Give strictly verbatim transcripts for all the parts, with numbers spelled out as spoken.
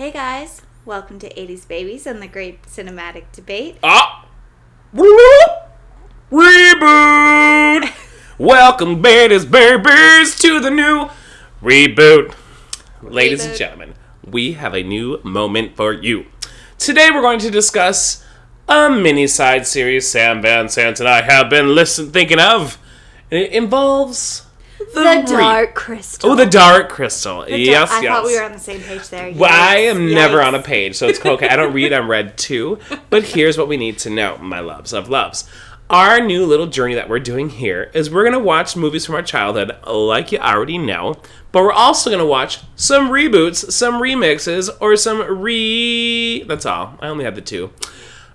Hey guys, welcome to eighties Babies and the Great Cinematic Debate. Ah! Reboot! Welcome, babies, babies, to the new reboot. Ladies reboot. and gentlemen, we have a new moment for you. Today we're going to discuss a mini side series Sam Van Sant and I have been listening, thinking of. And it involves... The, the Dark Crystal. Oh, The Dark Crystal. The yes, dar- yes. I thought we were on the same page there. Yes. Well, I am yes. never on a page, so it's okay. I don't read, I'm read too. But here's what we need to know, my loves of loves. Our new little journey that we're doing here is we're going to watch movies from our childhood, like you already know, but we're also going to watch some reboots, some remixes, or some re... That's all. I only have the two.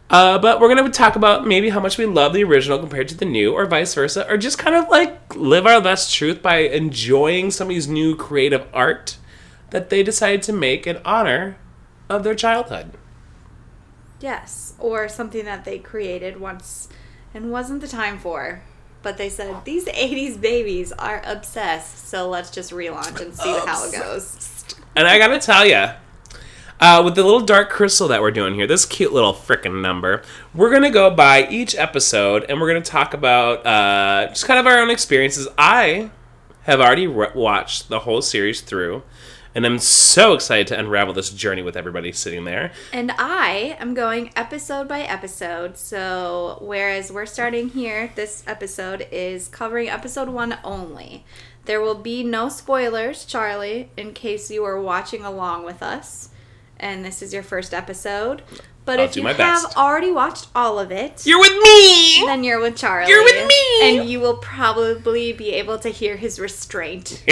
Uh, but we're going to talk about maybe how much we love the original compared to the new, or vice versa, or just kind of like live our less truth by enjoying somebody's new creative art that they decided to make in honor of their childhood. Yes, or something that they created once and wasn't the time for. But they said, these eighties babies are obsessed, so let's just relaunch and see Oops. how it goes. And I got to tell you. Uh, with the little Dark Crystal that we're doing here, this cute little frickin' number, we're going to go by each episode, and we're going to talk about uh, just kind of our own experiences. I have already re- watched the whole series through, and I'm so excited to unravel this journey with everybody sitting there. And I am going episode by episode, so whereas we're starting here, this episode is covering episode one only. There will be no spoilers, Charlie, in case you are watching along with us. And this is your first episode. But I'll if you have best. already watched all of it... You're with me! Then you're with Charlie. You're with me! And you will probably be able to hear his restraint.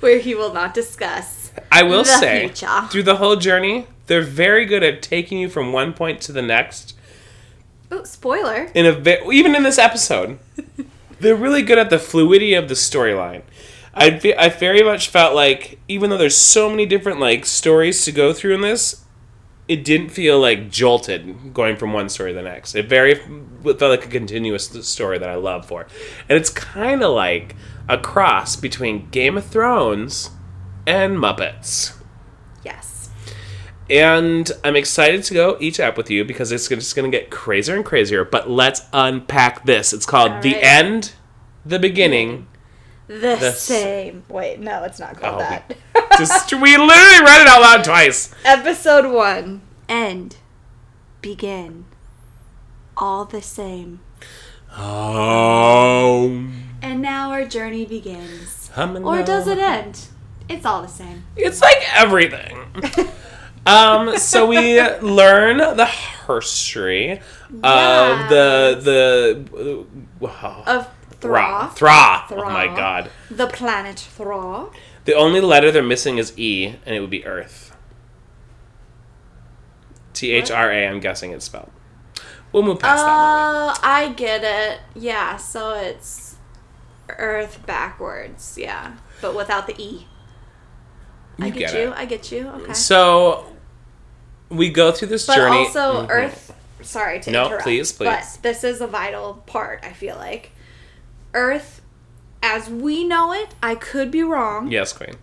Where he will not discuss I will the say, future. Through the whole journey, they're very good at taking you from one point to the next. Oh, spoiler. In a vi- Even in this episode. They're really good at the fluidity of the storyline. I I very much felt like, even though there's so many different, like, stories to go through in this, it didn't feel, like, jolted going from one story to the next. It very it felt like a continuous story that I love for. And it's kind of like a cross between Game of Thrones and Muppets. Yes. And I'm excited to go each up with you because it's just going to get crazier and crazier. But let's unpack this. It's called All The right. End, The Beginning... Mm-hmm. The, the same. S- Wait, no, it's not called oh, that. Just, we literally read it out loud twice. Episode one. End. Begin. All the same. Oh. And now our journey begins. Hum-a-la. Or does it end? It's all the same. It's like everything. um. So we learn the history yes. of the the oh. of. Thra. Thra. Thra. Oh my god. The planet Thra. The only letter they're missing is E, and it would be Earth. T H R A, I'm guessing it's spelled. We'll move past uh, that. Oh, I get it. Yeah, so it's Earth backwards, yeah. But without the E. You I get, get you, I get you, okay. So, we go through this but journey. But also, mm-hmm. Earth, sorry to no, interrupt. No, please, please. But this is a vital part, I feel like. Earth, as we know it, I could be wrong. Yes, Queen.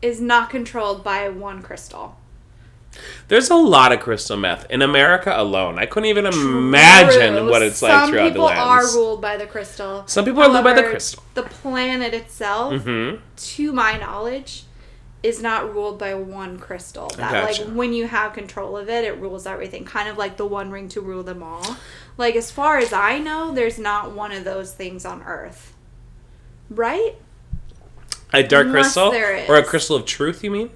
Is not controlled by one crystal. There's a lot of crystal meth in America alone. I couldn't even imagine True. what it's Some like throughout the lands. Some people are ruled by the crystal. Some people However, are ruled by the crystal. The planet itself, mm-hmm. to my knowledge, is not ruled by one crystal. That gotcha. Like when you have control of it, it rules everything. Kind of like the One Ring to rule them all. Like as far as I know, there's not one of those things on Earth, right? A dark Unless crystal, there is. Or a crystal of truth, you mean?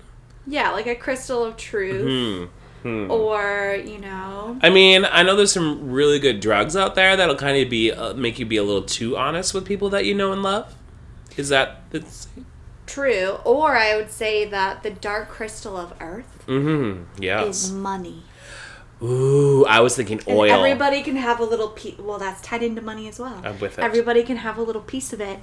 Yeah, like a crystal of truth, mm-hmm. hmm. or you know. I mean, I know there's some really good drugs out there that'll kind of be uh, make you be a little too honest with people that you know and love. Is that it's... True, or I would say that the dark crystal of Earth mm-hmm. yes. is money. Ooh, I was thinking oil. And everybody can have a little piece. Well, that's tied into money as well. I'm with it. Everybody can have a little piece of it,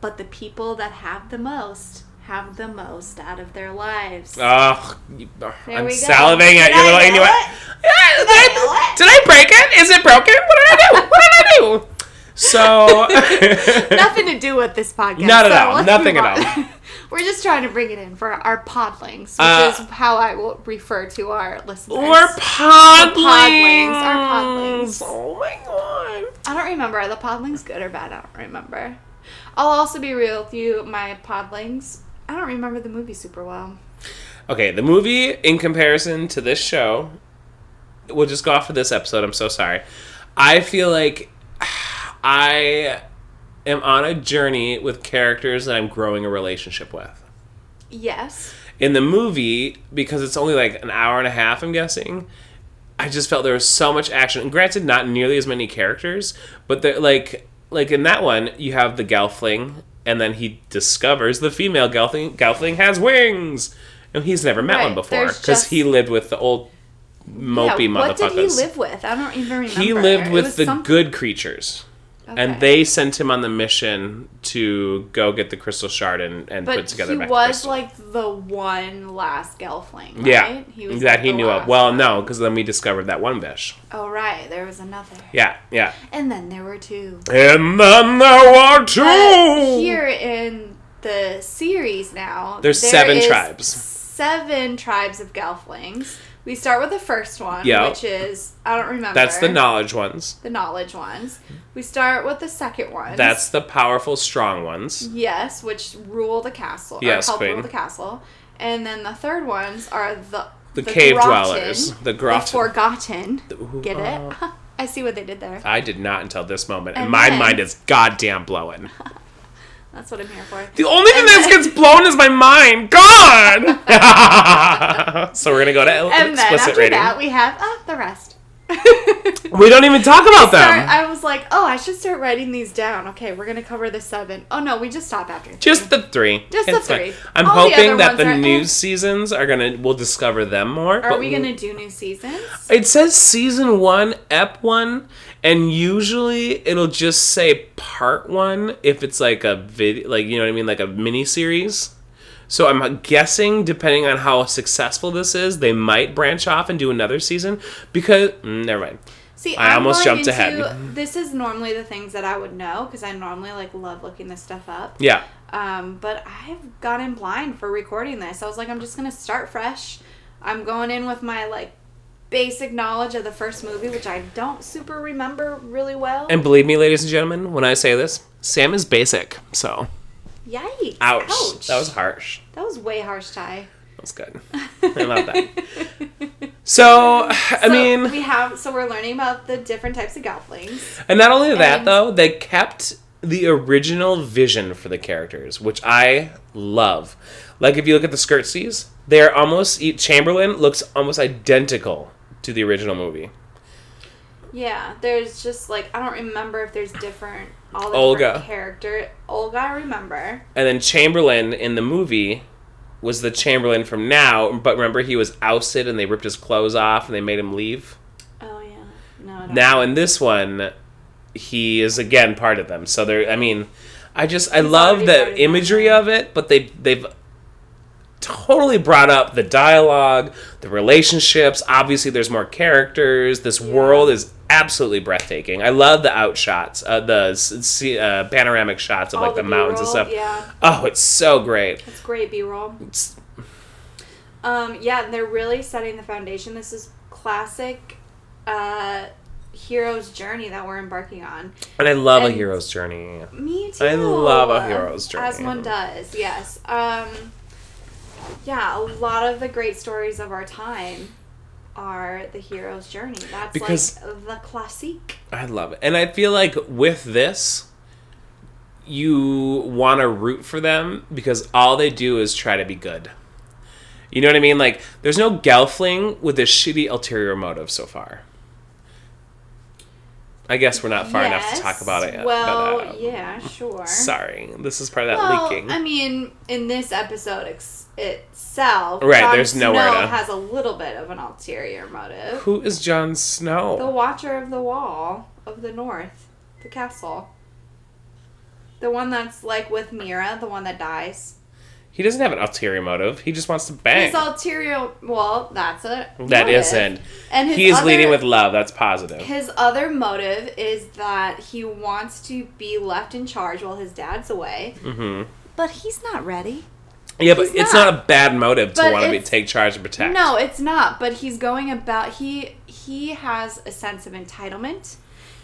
but the people that have the most have the most out of their lives. Oh, you, oh I'm salivating at did your I little innuendo. Did, I, did I break it? Is it broken? What did I do? What did I do? So nothing to do with this podcast. Not at all. Nothing at all. We're just trying to bring it in for our podlings, which uh, is how I will refer to our listeners. We're podlings. Our podlings. Oh my god. I don't remember. Are the podlings good or bad? I don't remember. I'll also be real with you, my podlings. I don't remember the movie super well. Okay, the movie in comparison to this show, we'll just go off of this episode. I'm so sorry. I feel like I am on a journey with characters that I'm growing a relationship with. Yes. In the movie, because it's only like an hour and a half, I'm guessing, I just felt there was so much action. And granted, not nearly as many characters, but they're like... Like, in that one, you have the Gelfling, and then he discovers the female Gelfling, Gelfling has wings! And he's never met right, one before, because just... he lived with the old mopey yeah, what motherfuckers. What did he live with? I don't even remember. He lived with the something... good creatures. Okay. And they sent him on the mission to go get the crystal shard and, and put together back the crystal. But he was, like, the one last Gelfling, right? Yeah, he was that like he knew of. Well, no, because then we discovered that one bitch. Oh, right. There was another. Yeah, yeah. And then there were two. And then there were two! But here in the series now, there's there seven tribes. Seven tribes of Gelflings. We start with the first one, yep. which is, I don't remember. That's the knowledge ones. The knowledge ones. We start with the second one. That's the powerful, strong ones. Yes, which rule the castle. Yes, or help queen. Rule the castle. And then the third ones are the... The, the cave grotten, dwellers. The grotten. The forgotten. The, ooh, Get uh, it? I see what they did there. I did not until this moment. And, and my then, mind is goddamn blowing. That's what I'm here for. The only thing that gets blown is my mind. God! So we're going to go to and explicit rating. And then after rating. that, we have uh, the rest. We don't even talk about I start, them. I was like, oh, I should start writing these down. Okay, we're going to cover the seven. Oh, no, we just stop after three. Just the three. Just it's the three. Fine. I'm All hoping the that the new and... seasons are going to, we'll discover them more. Are we going to do new seasons? It says season one, ep one. And usually it'll just say part one if it's like a video, like, you know what I mean? Like a mini series. So I'm guessing, depending on how successful this is, they might branch off and do another season because, mm, never mind. See, I I'm almost jumped into, ahead. This is normally the things that I would know because I normally like love looking this stuff up. Yeah. Um, but I've gotten blind for recording this. I was like, I'm just going to start fresh. I'm going in with my like, basic knowledge of the first movie, which I don't super remember really well. And believe me, ladies and gentlemen, when I say this, Sam is basic, so. Yikes. Ouch. Ouch. That was harsh. That was way harsh, Ty. That was good. I love that. So, I so mean. we have, so we're learning about the different types of Gelflings. And not only that, and, though, they kept the original vision for the characters, which I love. Like, if you look at the Skeksis, they're almost, Chamberlain looks almost identical to the original movie. Yeah, there's just, like, I don't remember if there's different, all the Olga. different character. Olga, I remember. And then Chamberlain in the movie was the Chamberlain from now, but remember he was ousted and they ripped his clothes off and they made him leave? Oh, yeah. No, I don't Now know. In this one, he is, again, part of them. So, they're, I mean, I just, I He's love the of imagery them. of it, but they, they've... totally brought up the dialogue, the relationships. Obviously, there's more characters. This yeah. world is absolutely breathtaking. I love the outshots, uh, the uh, panoramic shots of All like the, the mountains and stuff. Yeah. Oh, it's so great. It's great B-roll. It's... Um, yeah, they're really setting the foundation. This is classic uh, hero's journey that we're embarking on. And I love and a hero's journey. Me too. I love a hero's journey. As one does, yes. Um... Yeah, a lot of the great stories of our time are the hero's journey. That's because like the classique. I love it. And I feel like with this, you want to root for them because all they do is try to be good. You know what I mean? Like, there's no Gelfling with a shitty ulterior motive so far. I guess we're not far yes. enough to talk about it yet. Well, but, um, yeah, sure. Sorry. This is part of that well, leaking. I mean, in this episode ex- itself, right, Jon there's Snow nowhere to... has a little bit of an ulterior motive. Who is Jon Snow? The Watcher of the Wall of the North, the castle. The one that's, like, with Mira, the one that dies. He doesn't have an ulterior motive. He just wants to bang. His ulterior... Well, that's it. That isn't. And his he is other, leading with love. That's positive. His other motive is that he wants to be left in charge while his dad's away. Mm-hmm. But he's not ready. Yeah, but he's it's not. not a bad motive but to want to be, take charge and protect. No, it's not. But he's going about... He he has a sense of entitlement.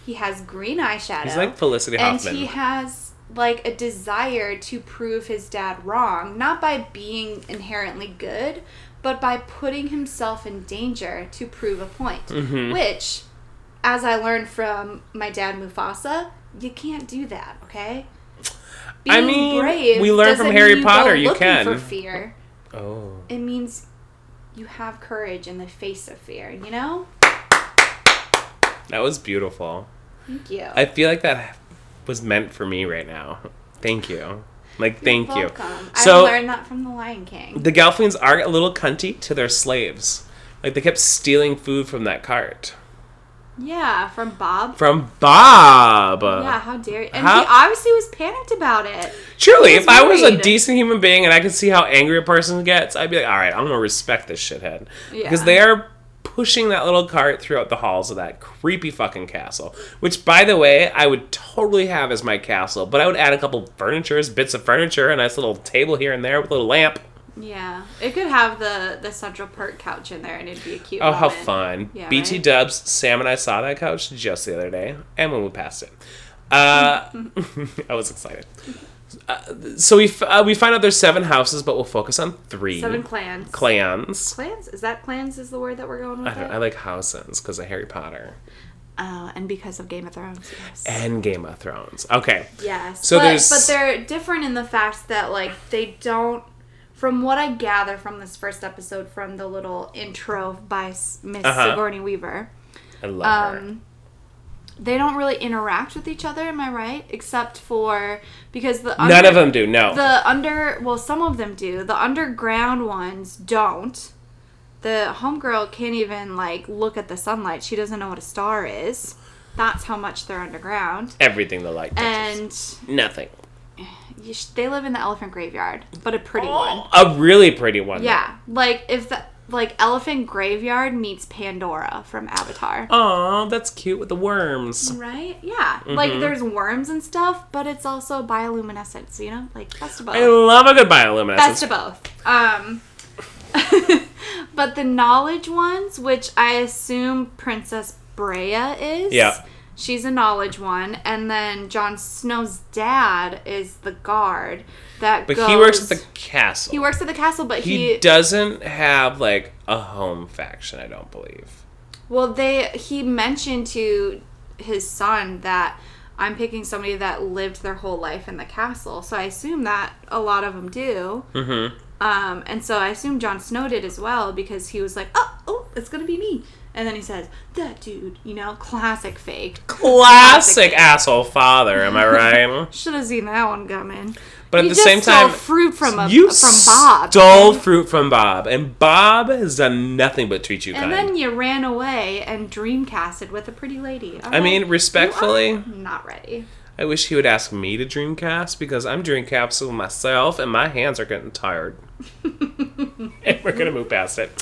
He has green eyeshadow. He's like Felicity Huffman. And he has, like, a desire to prove his dad wrong, not by being inherently good, but by putting himself in danger to prove a point. Mm-hmm. Which, as I learned from my dad Mufasa, you can't do that, okay? Being I mean, brave we learn from Harry Potter, you can. For fear. Oh. It means you have courage in the face of fear, you know? That was beautiful. Thank you. I feel like that was meant for me right now. Thank you. Like, You're thank welcome. you. So, I learned that from The Lion King. The Gelflings are a little cunty to their slaves. Like, they kept stealing food from that cart. Yeah, from Bob. From Bob. Yeah, how dare you. And how? He obviously was panicked about it. Truly, if worried. I was a decent human being and I could see how angry a person gets, I'd be like, all right, I'm going to respect this shithead. Yeah. Because they are pushing that little cart throughout the halls of that creepy fucking castle. Which, by the way, I would totally have as my castle. But I would add a couple furnitures, bits of furniture, a nice little table here and there with a little lamp. Yeah, it could have the, the Central Perk couch in there, and it'd be a cute. Oh, moment. How fun! Yeah, B T right? Dubs, Sam and I saw that couch just the other day, and when we passed it, uh, I was excited. Uh, so we f- uh, we find out there's seven houses, but we'll focus on three. Seven clans. Clans. Clans is that clans is the word that we're going with. I, don't, I like houses because of Harry Potter. Uh, and because of Game of Thrones, yes. And Game of Thrones. Okay. Yes. So but, there's, but they're different in the fact that like they don't. From what I gather from this first episode, from the little intro by Miss uh-huh. Sigourney Weaver, I love um, her. They don't really interact with each other. Am I right? Except for because the under, none of them do. No, the under well, some of them do. The underground ones don't. The homegirl can't even like look at the sunlight. She doesn't know what a star is. That's how much they're underground. Everything the light touches. And nothing. You sh- they live in the elephant graveyard, but a pretty oh, one. A really pretty one. Yeah, though. Like if the like elephant graveyard meets Pandora from Avatar. Oh, that's cute with the worms. Right? Yeah. Mm-hmm. Like there's worms and stuff, but it's also bioluminescence. You know, like best of both. I love a good bioluminescence. Best of both. Um, but the knowledge ones, which I assume Princess Brea is. Yeah. She's a knowledge one, and then Jon Snow's dad is the guard that but goes... But he works at the castle. He works at the castle, but he... He doesn't have, like, a home faction, I don't believe. Well, they he mentioned to his son that I'm picking somebody that lived their whole life in the castle, so I assume that a lot of them do. Mm-hmm. Um, and so I assume Jon Snow did as well, because he was like, oh, oh, it's gonna be me. And then he says, that dude, you know, classic fake. Classic, classic asshole father, am I right? Should have seen that one coming. But at you the same time, stole fruit from, a, you from Bob. stole and, fruit from Bob. And Bob has done nothing but treat you and kind. And then you ran away and dreamcasted with a pretty lady. All I right. mean, respectfully. Not ready. I wish he would ask me to dreamcast because I'm dreamcasting myself and my hands are getting tired. And we're going to move past it.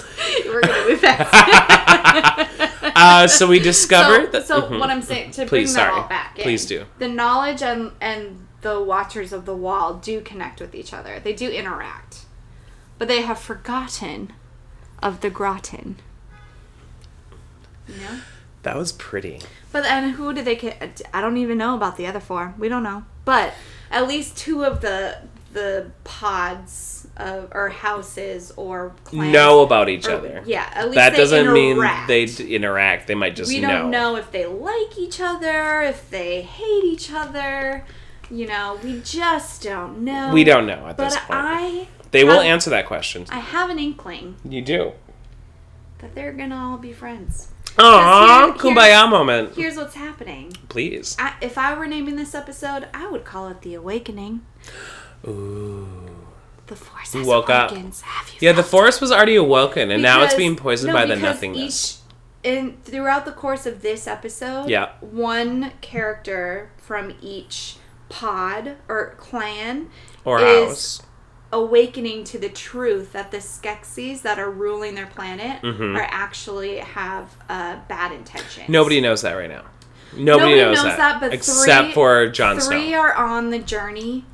We're going to move past it. uh, so we discovered... So, that, so mm-hmm. what I'm saying, to Please, bring sorry. that all back in. Please do. The knowledge and, and the Watchers of the Wall do connect with each other. They do interact. But they have forgotten of the Groton. You know? That was pretty. But then who do they... I don't even know about the other four. We don't know. But at least two of the... the pods of, or houses or clans know about each or, other. Yeah, at least that they doesn't interact. mean they d- interact. They might just know. We don't know. know if they like each other, if they hate each other. You know, we just don't know. We don't know at but this point. But I they have, will answer that question. I have an inkling. You do. That they're gonna all be friends. Aww, here, kumbaya moment. Here's what's happening. Please. I, if I were naming this episode, I would call it The Awakening. Ooh. The forest has woke awakens. Up. Have you yeah, the forest was already awoken, and because, now it's being poisoned no, by the nothingness. Each, in, throughout the course of this episode, yeah. one character from each pod or clan or is house. awakening to the truth that the Skeksis that are ruling their planet mm-hmm. are actually have uh, bad intentions. Nobody knows that right now. Nobody, Nobody knows, knows that, that but except three, for Jon Snow. Three are on the journey.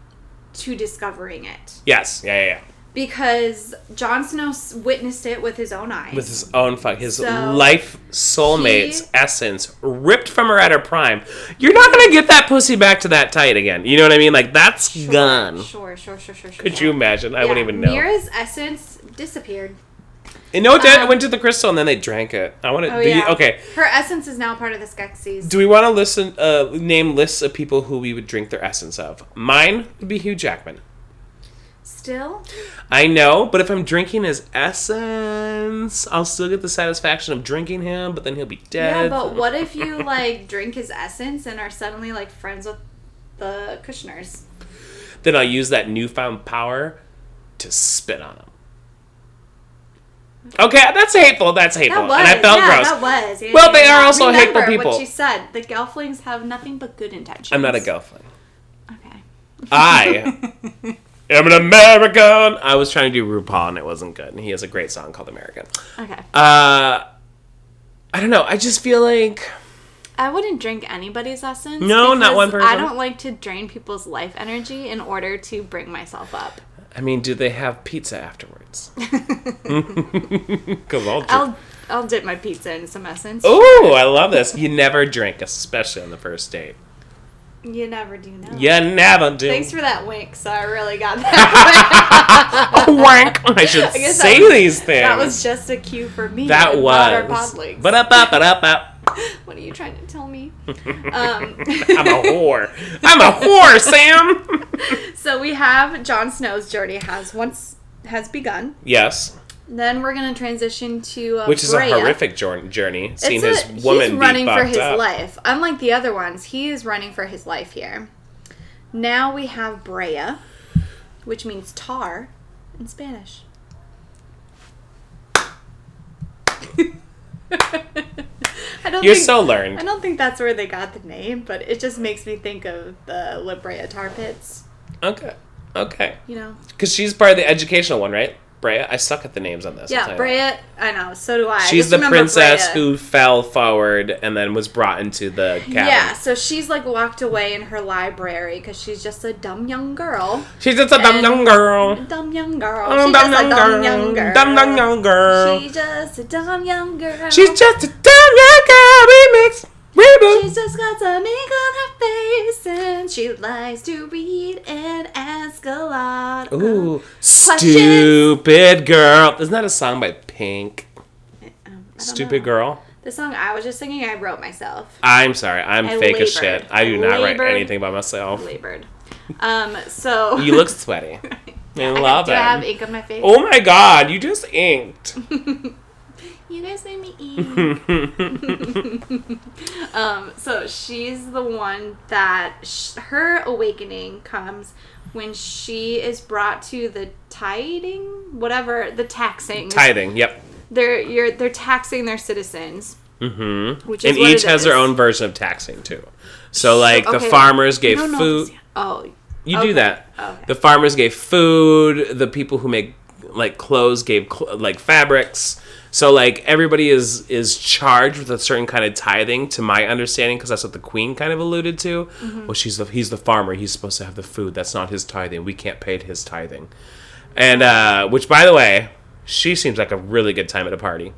To discovering it. Yes. Yeah, yeah, yeah. because Jon Snow witnessed it with his own eyes. With his own fuck, his so life soulmate's he, essence ripped from her at her prime. You're not going to get that pussy back to that tight again. You know what I mean? Like, that's sure, gone. Sure, sure, sure, sure, sure. Could you imagine? I yeah, wouldn't even know. Mira's essence disappeared. And no, it did. Um, it went to the crystal and then they drank it. I want to. Oh, yeah. Okay. Her essence is now part of the Skeksis. Do we want to listen? Uh, name lists of people who we would drink their essence of. Mine would be Hugh Jackman. Still? I know, but if I'm drinking his essence, I'll still get the satisfaction of drinking him, but then he'll be dead. Yeah, but what if you, like, drink his essence and are suddenly, like, friends with the Kushners? Then I'll use that newfound power to spit on him. Okay, that's hateful. That's hateful. That was, and I felt yeah, gross. That was. Yeah, well, they yeah, are also remember hateful people. Remember what you said. The Gelflings have nothing but good intentions. I'm not a Gelfling. Okay. I am an American. I was trying to do RuPaul and it wasn't good. And he has a great song called American. Okay. Uh, I don't know. I just feel like I wouldn't drink anybody's essence. No, not one person. I don't like to drain people's life energy in order to bring myself up. I mean, do they have pizza afterwards? Because I'll, I'll, I'll dip my pizza in some essence. Oh, I love this. You never drink, especially on the first date. You never do know. You never do. Thanks for that wink, so I really got that. A wink. I should I say was, these things. That was just a cue for me. That was. But up, up, but up, up. What are you trying to tell me? um. I'm a whore. I'm a whore, Sam. So we have Jon Snow's journey has once has begun. Yes. Then we're gonna transition to uh, which is Brea. A horrific journey. Seeing his woman he's running be for his up. Life. Unlike the other ones, he is running for his life here. Now we have Brea, which means tar in Spanish. I don't You're think, so learned. I don't think that's where they got the name, but it just makes me think of the La Brea tar pits. Okay. Okay. You know. Because she's part of the educational one, right? Brea? I suck at the names on this. Yeah, Brea. I know. So do I. She's I the princess Brea. Who fell forward and then was brought into the cabin. Yeah, so she's like walked away in her library because she's just a dumb young girl. She's just a dumb young girl. Dumb young girl. She's just a dumb young girl. Dumb dumb young girl. She's just a dumb young girl. She's just a dumb young girl. Remix. Reboot. She's just got some ink on her face and she likes to read and ask a lot of Ooh, questions. Stupid Girl. Isn't that a song by Pink? I, um, I Stupid know. Girl. The song I was just singing, I wrote myself. I'm sorry. I'm I fake labored. As shit. I do not labored. Write anything by myself. Labored. Um, so you look sweaty. I love I, it. Do I have ink on my face? Oh my god, you just inked. You guys made me eat. um, so she's the one that sh- her awakening comes when she is brought to the tiding, whatever the taxing. Tithing, yep. They're you're they're taxing their citizens. Mm-hmm. Which is and what each it has is. Their own version of taxing too. So like okay, the farmers gave no, food. No, oh, you okay. do that. Okay. The farmers gave food. The people who make like clothes gave cl- like fabrics. So, like, everybody is is charged with a certain kind of tithing, to my understanding, because that's what the queen kind of alluded to. Mm-hmm. Well, she's the, he's the farmer. He's supposed to have the food. That's not his tithing. We can't pay his tithing. And, uh, which, by the way, she seems like a really good time at a party.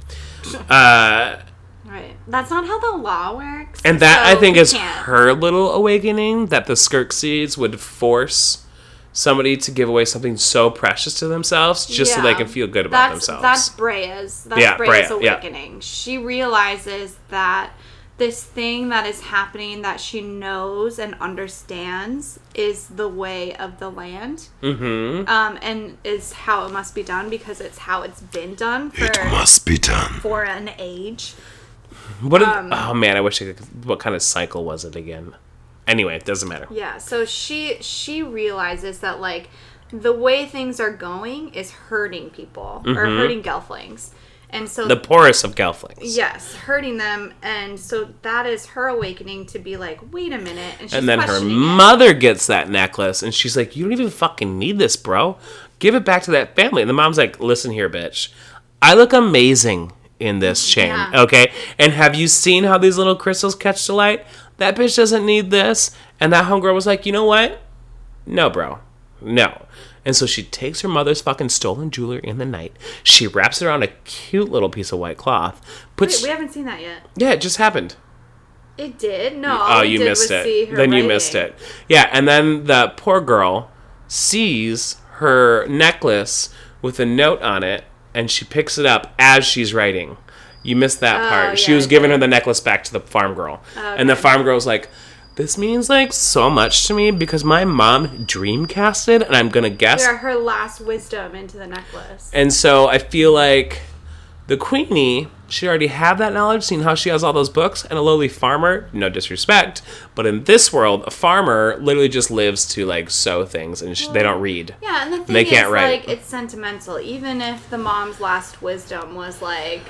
Uh, right. That's not how the law works. And that, so I think, is can't. Her little awakening, that the Skeksis would force somebody to give away something so precious to themselves just yeah. so they can feel good about that's, themselves. That's Brea's. That's yeah, Brea's Brea, awakening. Yeah. She realizes that this thing that is happening that she knows and understands is the way of the land. Mm-hmm. Um, and is how it must be done because it's how it's been done. For, it must be done. For an age. What? Um, oh, man, I wish I could. What kind of cycle was it again? Anyway, it doesn't matter. Yeah, so she she realizes that, like, the way things are going is hurting people, mm-hmm. or hurting Gelflings. And so the poorest of Gelflings. Yes, hurting them. And so that is her awakening to be like, wait a minute. And, she's and then her mother it. Gets that necklace, and she's like, you don't even fucking need this, bro. Give it back to that family. And the mom's like, listen here, bitch. I look amazing in this chain, yeah. okay? And have you seen how these little crystals catch the light? That bitch doesn't need this. And that homegirl was like, you know what? No, bro. No. And so she takes her mother's fucking stolen jewelry in the night. She wraps it around a cute little piece of white cloth. Puts... Wait, we haven't seen that yet. Yeah, it just happened. It did? No, all oh, we you did missed was it. See her then writing. You missed it. Yeah, and then the poor girl sees her necklace with a note on it, and she picks it up as she's writing. You missed that oh, part. Yeah, she was okay. giving her the necklace back to the farm girl. Okay. And the farm girl's like, this means, like, so much to me because my mom dreamcasted, and I'm going to guess... Yeah, her last wisdom into the necklace. And so I feel like the Queenie, she already had that knowledge, seeing how she has all those books, and a lowly farmer, no disrespect, but in this world, a farmer literally just lives to, like, sew things, and she, well, they don't read. Yeah, and the thing and they is, can't write. Like, it's sentimental. Even if the mom's last wisdom was, like...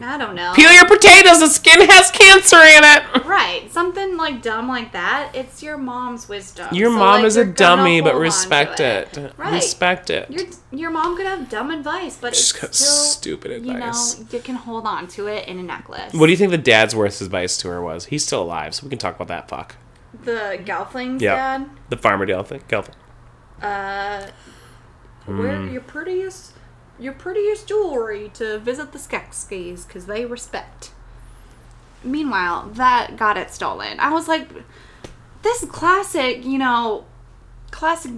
I don't know. Peel your potatoes, the skin has cancer in it. Right. Something like dumb like that. It's your mom's wisdom. Your so mom like is a dummy, but respect it. it. Right. Respect it. Your, your mom could have dumb advice, but She's it's got still, stupid advice. You know, you can hold on to it in a necklace. What do you think the dad's worst advice to her was? He's still alive, so we can talk about that fuck. The Gelfling's yep. dad? The farmer Gelfling. Gelfling. Uh, mm. Where your prettiest... Your prettiest jewelry to visit the Skeksis because they respect. Meanwhile, that got it stolen. I was like, this is classic, you know, classic,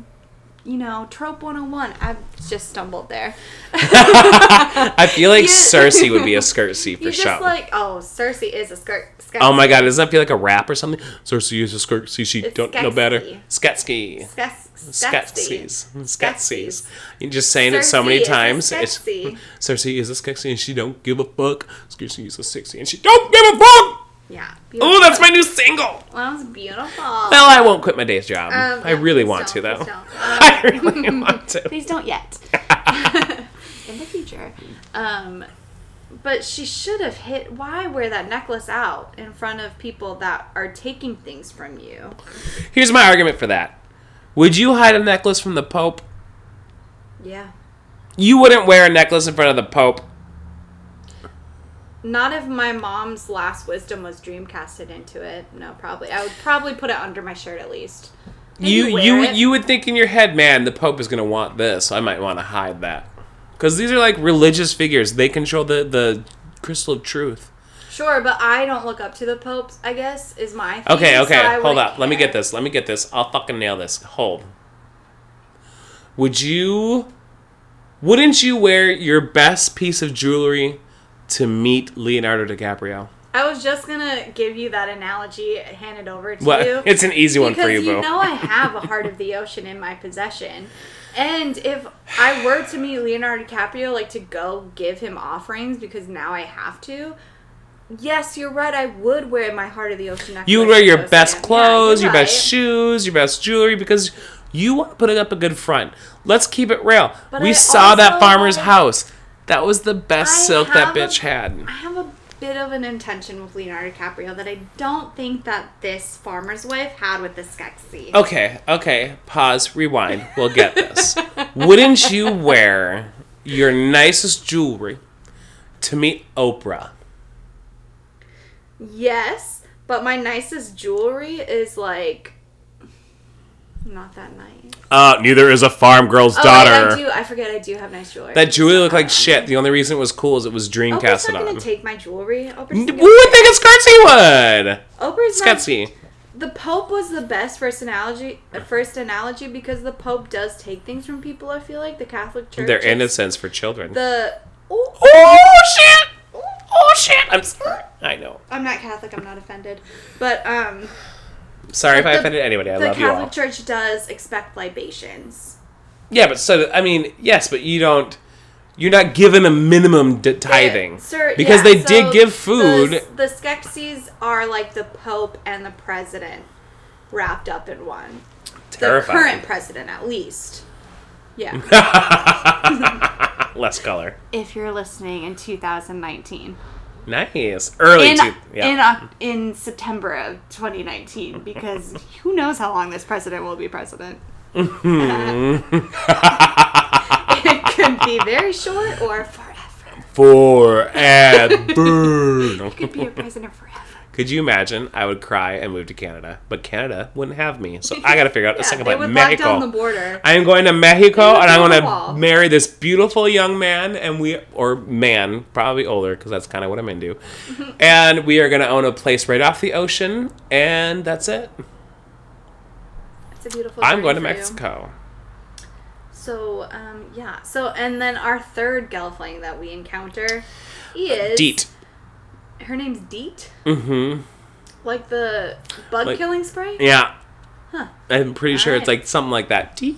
you know, trope one oh one. I've just stumbled there. I feel like you, Cersei would be a Skirtsy for sure. Just show. Like, oh, Cersei is a skirt. Skeksis. Oh my god, doesn't that feel like a rap or something? Cersei is a Skirtsy, she it's don't Skeksis. Know better. Skeksis. Skeksis. Skeksis. Skeksis. You're just saying Cersei it so many times. It's, Cersei is a Skeksis and she don't give a fuck. Cersei is a sexy and she don't give a fuck. Yeah. Oh, that's my new single. Well, that was beautiful. Well, I won't quit my day's job. Um, I really want to, though. Um, I really want to. Please don't yet. In the future. Um, but she should have hit. Why wear that necklace out in front of people that are taking things from you? Here's my argument for that. Would you hide a necklace from the Pope? Yeah. You wouldn't wear a necklace in front of the Pope. Not if my mom's last wisdom was dreamcasted into it. No, probably. I would probably put it under my shirt at least. And you you you, you would think in your head, man, the Pope is going to want this. I might want to hide that. Because these are like religious figures. They control the, the crystal of truth. Sure, but I don't look up to the popes, I guess, is my thing. Okay, okay, so hold up. Care. Let me get this. Let me get this. I'll fucking nail this. Hold. Would you... Wouldn't you wear your best piece of jewelry to meet Leonardo DiCaprio? I was just going to give you that analogy and hand it over to well, you. It's an easy one for you, bro. Because you know I have a heart of the ocean in my possession. And if I were to meet Leonardo DiCaprio, like, to go give him offerings, because now I have to... Yes, you're right. I would wear my Heart of the Ocean necklace. You would wear your best clothes, yeah, your right. best shoes, your best jewelry, because you want to put up a good front. Let's keep it real. But we I saw that farmer's house. That was the best I silk that bitch a, had. I have a bit of an intention with Leonardo DiCaprio that I don't think that this farmer's wife had with the Skeksis. Okay, okay. Pause, rewind. We'll get this. Wouldn't you wear your nicest jewelry to meet Oprah? Yes, but my nicest jewelry is, like, not that nice. Uh, neither is a farm girl's oh, daughter. Right, I do. I forget I do have nice jewelry. That jewelry looked like shit. The only reason it was cool is it was dreamcasted on. Oprah's not going to take my jewelry. Oprah's N- Who would think it's Skeksis would? Oprah's Skeksis. The Pope was the best first analogy, first analogy because the Pope does take things from people, I feel like. The Catholic Church. Their innocence for children. The... Oh, oh shit! Oh shit! I'm sorry. I know. I'm not Catholic. I'm not offended. But um, sorry if the, I offended anybody. I love you all. The Catholic Church does expect libations. Yeah, but so I mean, yes, but you don't. You're not given a minimum de- tithing, yeah, sir, because yeah, they so did give food. The, the Skeksis are like the Pope and the President wrapped up in one. Terrifying. The current president, at least. Yeah. Less color. If you're listening in two thousand nineteen. Nice. Early. In, two, yeah. in, in September of twenty nineteen, because who knows how long this president will be president. It could be very short or forever. Forever. It could be a president forever. Could you imagine? I would cry and move to Canada, but Canada wouldn't have me, so I got to figure out yeah, a second plan. They would Mexico. Lock down the border. I am going to Mexico, and I'm going to marry this beautiful young man, and we or man, probably older, because that's kind of what I'm into. And we are going to own a place right off the ocean, and that's it. It's a beautiful. I'm going to Mexico. You. So um, yeah, so and then our third Gelfling that we encounter is Deet. Her name's Deet? Mm-hmm. Like the bug-killing like, spray? Yeah. Huh. I'm pretty All sure right. it's like something like that. Deet.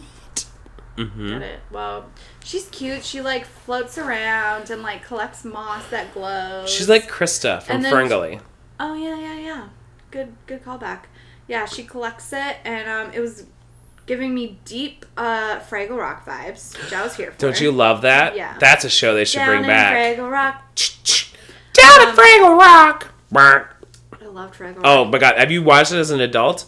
Mm-hmm. Got it. Well, she's cute. She, like, floats around and, like, collects moss that glows. She's like Krista from Frangoli. She, oh, yeah, yeah, yeah. Good good callback. Yeah, she collects it, and um, it was giving me deep uh, Fraggle Rock vibes, which I was here for. Don't you love that? Yeah. That's a show they should Down bring in back. Fraggle Rock. Down um, to Fraggle Rock! I love Fraggle Rock. Oh my god, have you watched it as an adult?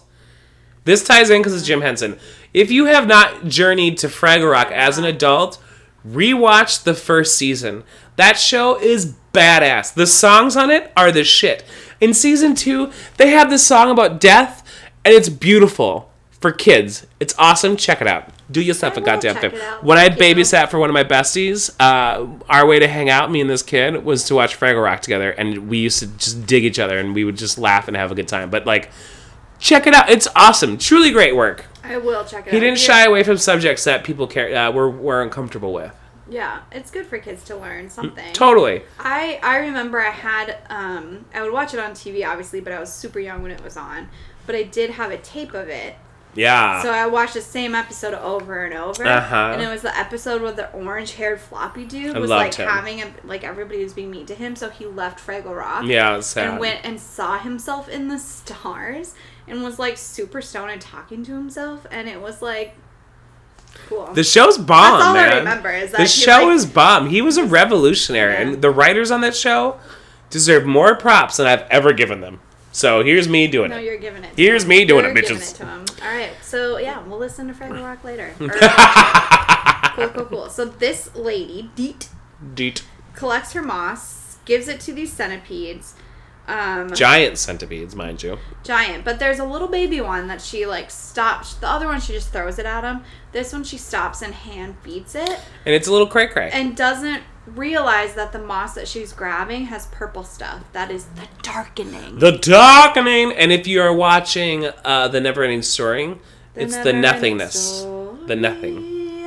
This ties in because it's Jim Henson. If you have not journeyed to Fraggle Rock as an adult, rewatch the first season. That show is badass. The songs on it are the shit. In season two, they have this song about death, and it's beautiful for kids. It's awesome. Check it out. Do yourself I a goddamn thing. When I babysat for one of my besties, uh, our way to hang out, me and this kid, was to watch Fraggle Rock together, and we used to just dig each other, and we would just laugh and have a good time. But, like, check it out. It's awesome. Truly great work. I will check it he out. He didn't shy away from subjects that people care, uh, were, were uncomfortable with. Yeah, it's good for kids to learn something. Totally. I, I remember I had, um, I would watch it on T V, obviously, but I was super young when it was on. But I did have a tape of it. Yeah. So I watched the same episode over and over, uh-huh. and it was the episode where the orange-haired floppy dude was like him. having a, like everybody was being mean to him, so he left Fraggle Rock. Yeah, it was sad. And went and saw himself in the stars, and was like super stoned and talking to himself, and it was like cool. The show's bomb. That's all man. I remember. Is that the show like, is bomb. He was a revolutionary, yeah. and the writers on that show deserve more props than I've ever given them. So here's me doing no, it. No, you're giving it to Here's him. me doing you're it, giving bitches. It to him. All right. So, yeah, we'll listen to Fraggle Rock later. Cool, cool, cool. So this lady, Deet, Deet, collects her moss, gives it to these centipedes. Um, giant centipedes, mind you. Giant. But there's a little baby one that she, like, stops. The other one, she just throws it at him. This one, she stops and hand feeds it. And it's a little cray-cray. And doesn't realize that the moss that she's grabbing has purple stuff. That is the darkening. The darkening! And if you are watching uh, The Neverending Story, the it's never the nothingness. Story. The nothing.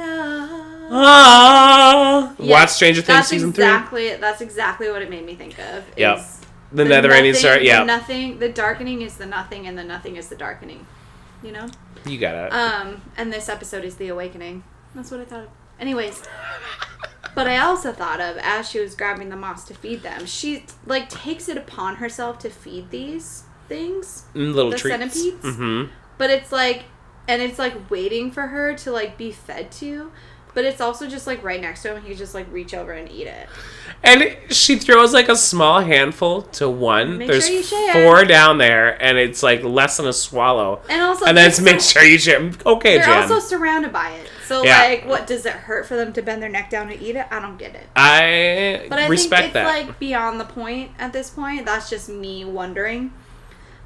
Ah. Yes, Watch Stranger Things season exactly, three. That's exactly what it made me think of. Yep. The, the Neverending Story, yeah. The nothing, the darkening is the nothing, and the nothing is the darkening. You know? You got it. Um, and this episode is The Awakening. That's what I thought of. Anyways... But I also thought of, as she was grabbing the moss to feed them, she, like, takes it upon herself to feed these things. Little the treats. The centipedes. Mm-hmm. But it's, like, and it's, like, waiting for her to, like, be fed to. But it's also just, like, right next to him. And he could just, like, reach over and eat it. And she throws, like, a small handful to one. Make There's sure you share. four down there. And it's, like, less than a swallow. And also... And then it's make so, sure you share. Okay, Jen. They're Jen. also surrounded by it. So, yeah. like, what, does it hurt for them to bend their neck down to eat it? I don't get it. I, but I respect that. But I think it's, that. like, beyond the point at this point. That's just me wondering.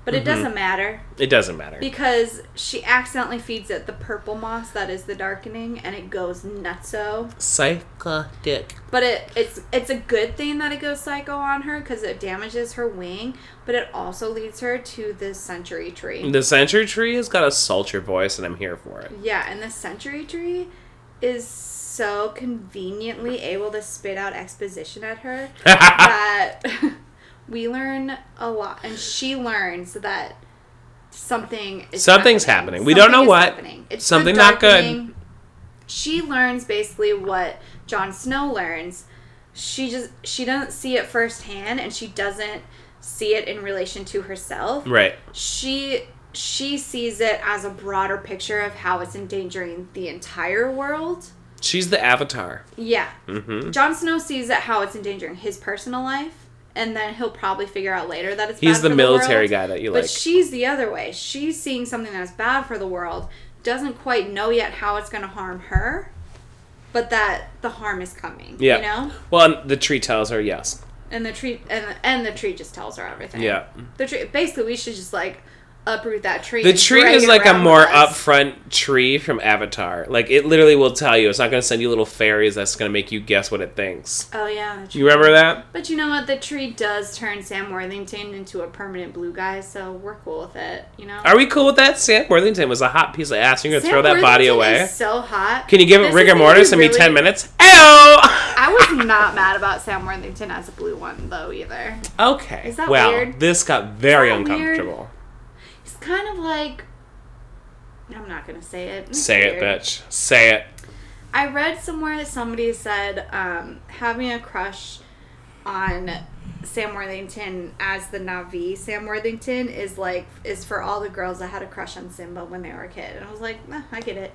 But mm-hmm. it doesn't matter. It doesn't matter. Because she accidentally feeds it the purple moss that is the darkening, and it goes nutso. Psychotic. But it, it's it's a good thing that it goes psycho on her, because it damages her wing, but it also leads her to the century tree. The century tree has got a sultry voice, and I'm here for it. Yeah, and the century tree is so conveniently able to spit out exposition at her that... We learn a lot, and she learns that something is Something's happening. happening. We Something don't know what. Happening. It's Something not good. She learns basically what Jon Snow learns. She just she doesn't see it firsthand, and she doesn't see it in relation to herself. Right. She she sees it as a broader picture of how it's endangering the entire world. She's the Avatar. Yeah. Mm-hmm. Jon Snow sees it how it's endangering his personal life. And then he'll probably figure out later that it's He's bad for the world. He's the military guy that you like. But she's the other way. She's seeing something that's bad for the world, doesn't quite know yet how it's going to harm her, but that the harm is coming, yeah. you know? Well, and the tree tells her, yes, And the tree, and the, and the tree just tells her everything. Yeah. The tree, basically, we should just like uproot that tree. The tree is like a more upfront tree from Avatar. Like it literally will tell you. It's not going to send you little fairies that's going to make you guess what it thinks. Oh yeah. You remember that? But you know what? The tree does turn Sam Worthington into a permanent blue guy, so we're cool with it. You know. Are we cool with that? Sam Worthington was a hot piece of ass. You're going to throw that body away? Is so hot. Can you give it rigor mortis and be ten minutes? Ew! I was not mad about Sam Worthington as a blue one, though, either. Okay. Is that well, weird? Well, this got very uncomfortable. Weird? It's kind of like... I'm not going to say it. It's say weird. It, bitch. Say it. I read somewhere that somebody said um, having a crush on Sam Worthington as the Na'vi Sam Worthington is like is for all the girls that had a crush on Simba when they were a kid. And I was like, eh, I get it.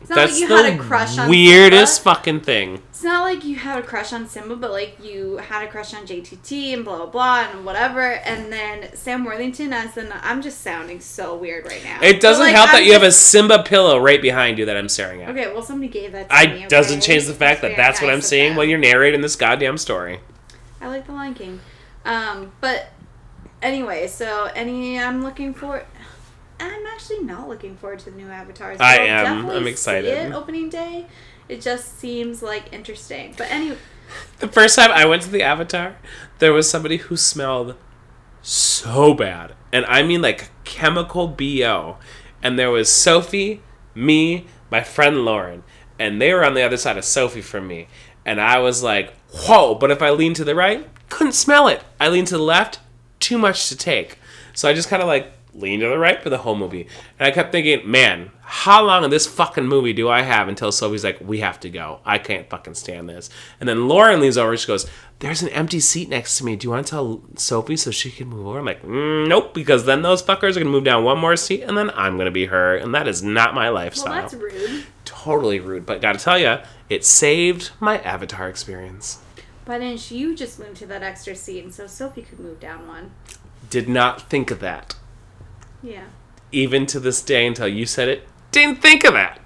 It's not That's like you the had a crush on weirdest Simba. Fucking thing. It's not like you had a crush on Simba, but like you had a crush on J T T and blah, blah, blah, and whatever. And then Sam Worthington as the... I'm just sounding so weird right now. It doesn't like, help I'm that you just, have a Simba pillow right behind you that I'm staring at. Okay, well, somebody gave that to I, me. It okay? doesn't change the fact that that's what I'm seeing that. When you're narrating this goddamn story. I like The Lion King. Um, but anyway, so any... I'm looking for... I'm actually not looking forward to the new Avatars. I am. I'm excited. See it opening day. It just seems like interesting. But anyway, the first time I went to the Avatar, there was somebody who smelled so bad, and I mean like chemical B O. And there was Sophie, me, my friend Lauren, and they were on the other side of Sophie from me. And I was like, whoa! But if I leaned to the right, couldn't smell it. I leaned to the left, too much to take. So I just kind of like. Lean to the right for the whole movie. And I kept thinking, man, how long of this fucking movie do I have until Sophie's like, we have to go. I can't fucking stand this. And then Lauren leans over. She goes, there's an empty seat next to me. Do you want to tell Sophie so she can move over? I'm like, mm, nope, because then those fuckers are going to move down one more seat, and then I'm going to be her. And that is not my lifestyle. Well, that's rude. Totally rude. But gotta tell you, it saved my Avatar experience. Why didn't you just move to that extra seat and so Sophie could move down one? Did not think of that. Yeah. Even to this day, until you said it, didn't think of that.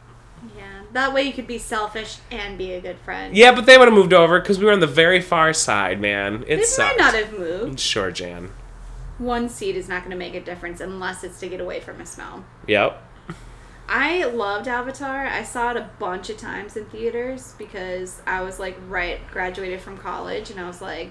Yeah. That way you could be selfish and be a good friend. Yeah, but they would have moved over because we were on the very far side, man. It sucked. They might not have moved. Sure, Jan. One seat is not going to make a difference unless it's to get away from a smell. Yep. I loved Avatar. I saw it a bunch of times in theaters because I was like, right, graduated from college, and I was like,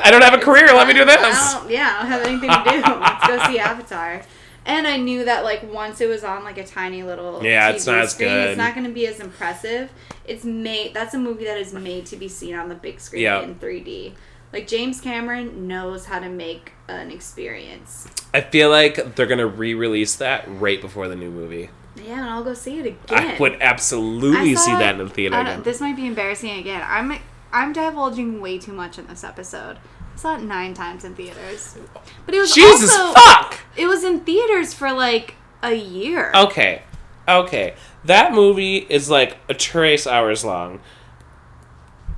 I don't have a career. Let me do this. I don't, yeah, I don't have anything to do. Let's go see Avatar. And I knew that, like, once it was on, like, a tiny little yeah, T V it's not screen, as good. It's not going to be as impressive. It's made. That's a movie that is made to be seen on the big screen yep. in three D. Like, James Cameron knows how to make an experience. I feel like they're going to re-release that right before the new movie. Yeah, and I'll go see it again. I would absolutely I saw, see that in the theater again. This might be embarrassing again. I'm... I'm divulging way too much in this episode. I saw it nine times in theaters. But it was Jesus also... Jesus fuck! It was in theaters for, like, a year. Okay. Okay. That movie is, like, a trace hours long.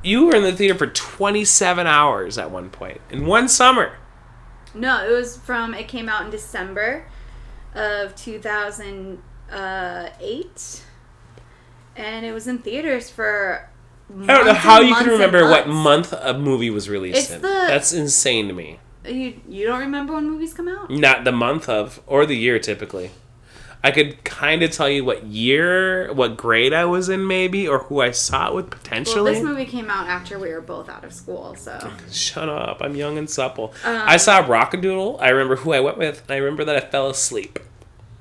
You were in the theater for twenty-seven hours at one point. In one summer. No, it was from... It came out in December of two thousand eight. And it was in theaters for... I don't know how you can remember what month a movie was released it's in. The, That's insane to me. You you don't remember when movies come out? Not the month of, or the year typically. I could kind of tell you what year, what grade I was in maybe, or who I saw it with potentially. Well, this movie came out after we were both out of school, so. Shut up, I'm young and supple. Um, I saw Rockadoodle, I remember who I went with, and I remember that I fell asleep.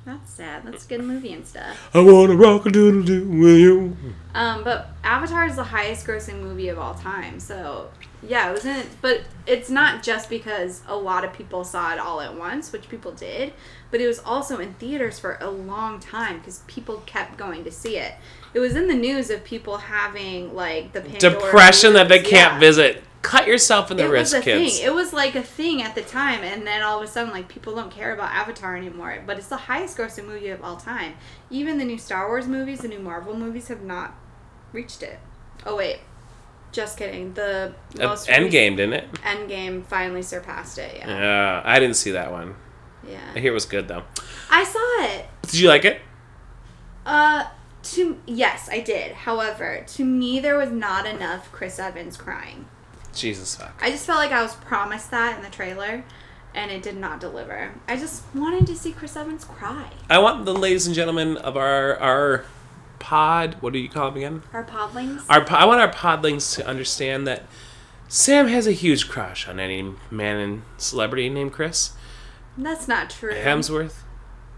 That's sad. That's a good movie and stuff. I wanna rock-a-doodle-doo with you. Um, but Avatar is the highest-grossing movie of all time, so yeah, it was in. But it's not just because a lot of people saw it all at once, which people did, but it was also in theaters for a long time because people kept going to see it. It was in the news of people having like the Pandora depression that they can't yeah. visit. Cut yourself in the wrist, kids. It was a thing. It was like a thing at the time, and then all of a sudden, like, people don't care about Avatar anymore. But it's the highest-grossing movie of all time. Even the new Star Wars movies, the new Marvel movies have not reached it. Oh wait, just kidding. The uh, most Endgame, didn't it? Endgame finally surpassed it. Yeah. Uh, I didn't see that one. Yeah. I hear it was good though. I saw it. Did you like it? Uh, to yes, I did. However, to me, there was not enough Chris Evans crying. Jesus fuck. I just felt like I was promised that in the trailer, and it did not deliver. I just wanted to see Chris Evans cry. I want the ladies and gentlemen of our our pod, what do you call them again? Our podlings. Our I want our podlings to understand that Sam has a huge crush on any man and celebrity named Chris. That's not true. Hemsworth,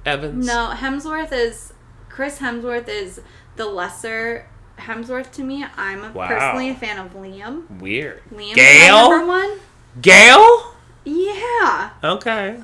Evans. No, Hemsworth is Chris Hemsworth is the lesser Hemsworth to me. I'm a, wow. personally a fan of Liam. Weird. Liam is my number one. Gale? Yeah. Okay.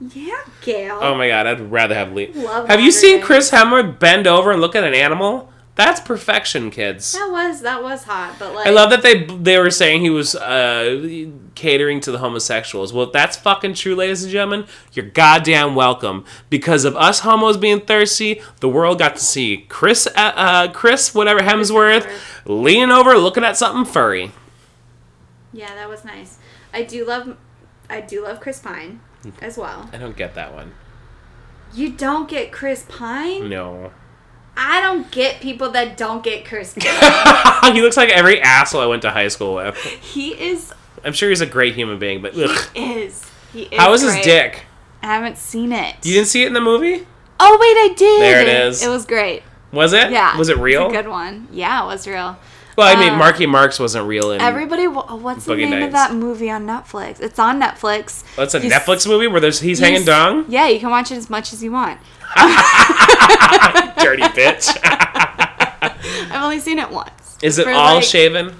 Yeah, Gale. Oh my god, I'd rather have Liam. Love have you seen days. Chris Hemsworth bend over and look at an animal? That's perfection, kids. That was that was hot, but like I love that they they were saying he was uh, catering to the homosexuals. Well, if that's fucking true, ladies and gentlemen, you're goddamn welcome. Because of us homos being thirsty, the world got to see Chris uh, uh, Chris whatever Hemsworth, Hemsworth leaning over, looking at something furry. Yeah, that was nice. I do love I do love Chris Pine as well. I don't get that one. You don't get Chris Pine? No. I don't get people that don't get Chris Pine. He looks like every asshole I went to high school with. He is... I'm sure he's a great human being, but... Ugh. He is. He is How is great. His dick? I haven't seen it. You didn't see it in the movie? Oh, wait, I did. There it is. It was great. Was it? Yeah. Was it real? It was a good one. Yeah, it was real. Well, I mean, uh, Marky Marks wasn't real in Everybody... What's the name Nights. Of that movie on Netflix? It's on Netflix. Well, it's a you Netflix s- movie where there's he's hanging s- dong? Yeah, you can watch it as much as you want. Dirty bitch. I've only seen it once. Is it all like, shaven?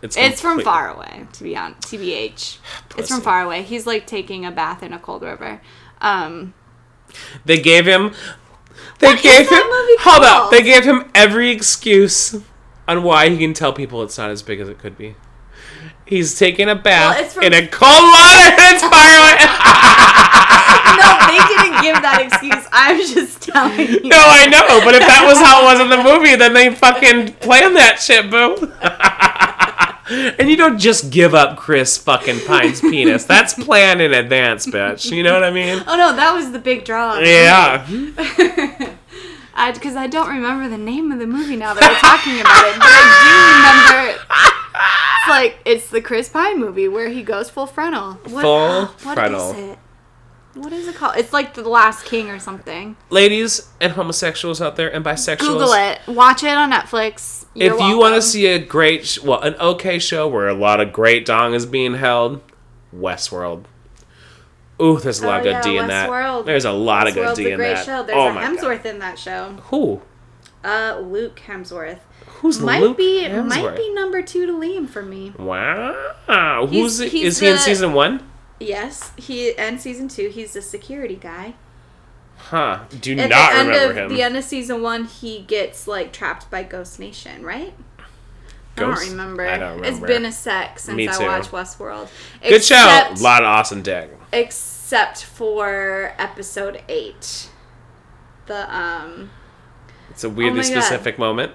It's, it's from far away, to be honest. T B H. Pussy. It's from far away. He's like taking a bath in a cold river. Um, they gave him. They what gave is that him. Movie hold called? Up. They gave him every excuse on why he can tell people it's not as big as it could be. He's taking a bath well, from, in a cold water and it's firewood. No, they didn't give that excuse. I'm just telling you. No, I know, but if that was how it was in the movie, then they fucking planned that shit, boo. And you don't just give up Chris fucking Pine's penis. That's planned in advance, bitch. You know what I mean? Oh, no, that was the big draw. Yeah. Because I, I don't remember the name of the movie now that we're talking about it, but I do remember it. It's like, it's the Chris Pine movie where he goes full frontal. What, full what frontal. What is it? What is it called? It's like The Last King or something. Ladies and homosexuals out there and bisexuals. Google it. Watch it on Netflix. You're if welcome. You want to see a great, well, an okay show where a lot of great dong is being held, Westworld. Ooh, there's a lot oh, of good yeah, D in that. Westworld. There's a lot Westworld of good D in that. Westworld's a great show. There's oh a Hemsworth God. In that show. Who? Uh, Luke Hemsworth. Who's might Luke be, Hemsworth? Might be number two to Liam for me. Wow. He's, Who's he's Is the, he in season one? Yes, he and season two, he's the security guy. Huh. Do At not remember of, him. At the end of season one, he gets, like, trapped by Ghost Nation, right? Ghost? I don't remember. I don't remember. It's been a sec since I watched Westworld. Good except, show. A lot of awesome dick. Except for episode eight. The, um... It's a weirdly oh specific God. Moment.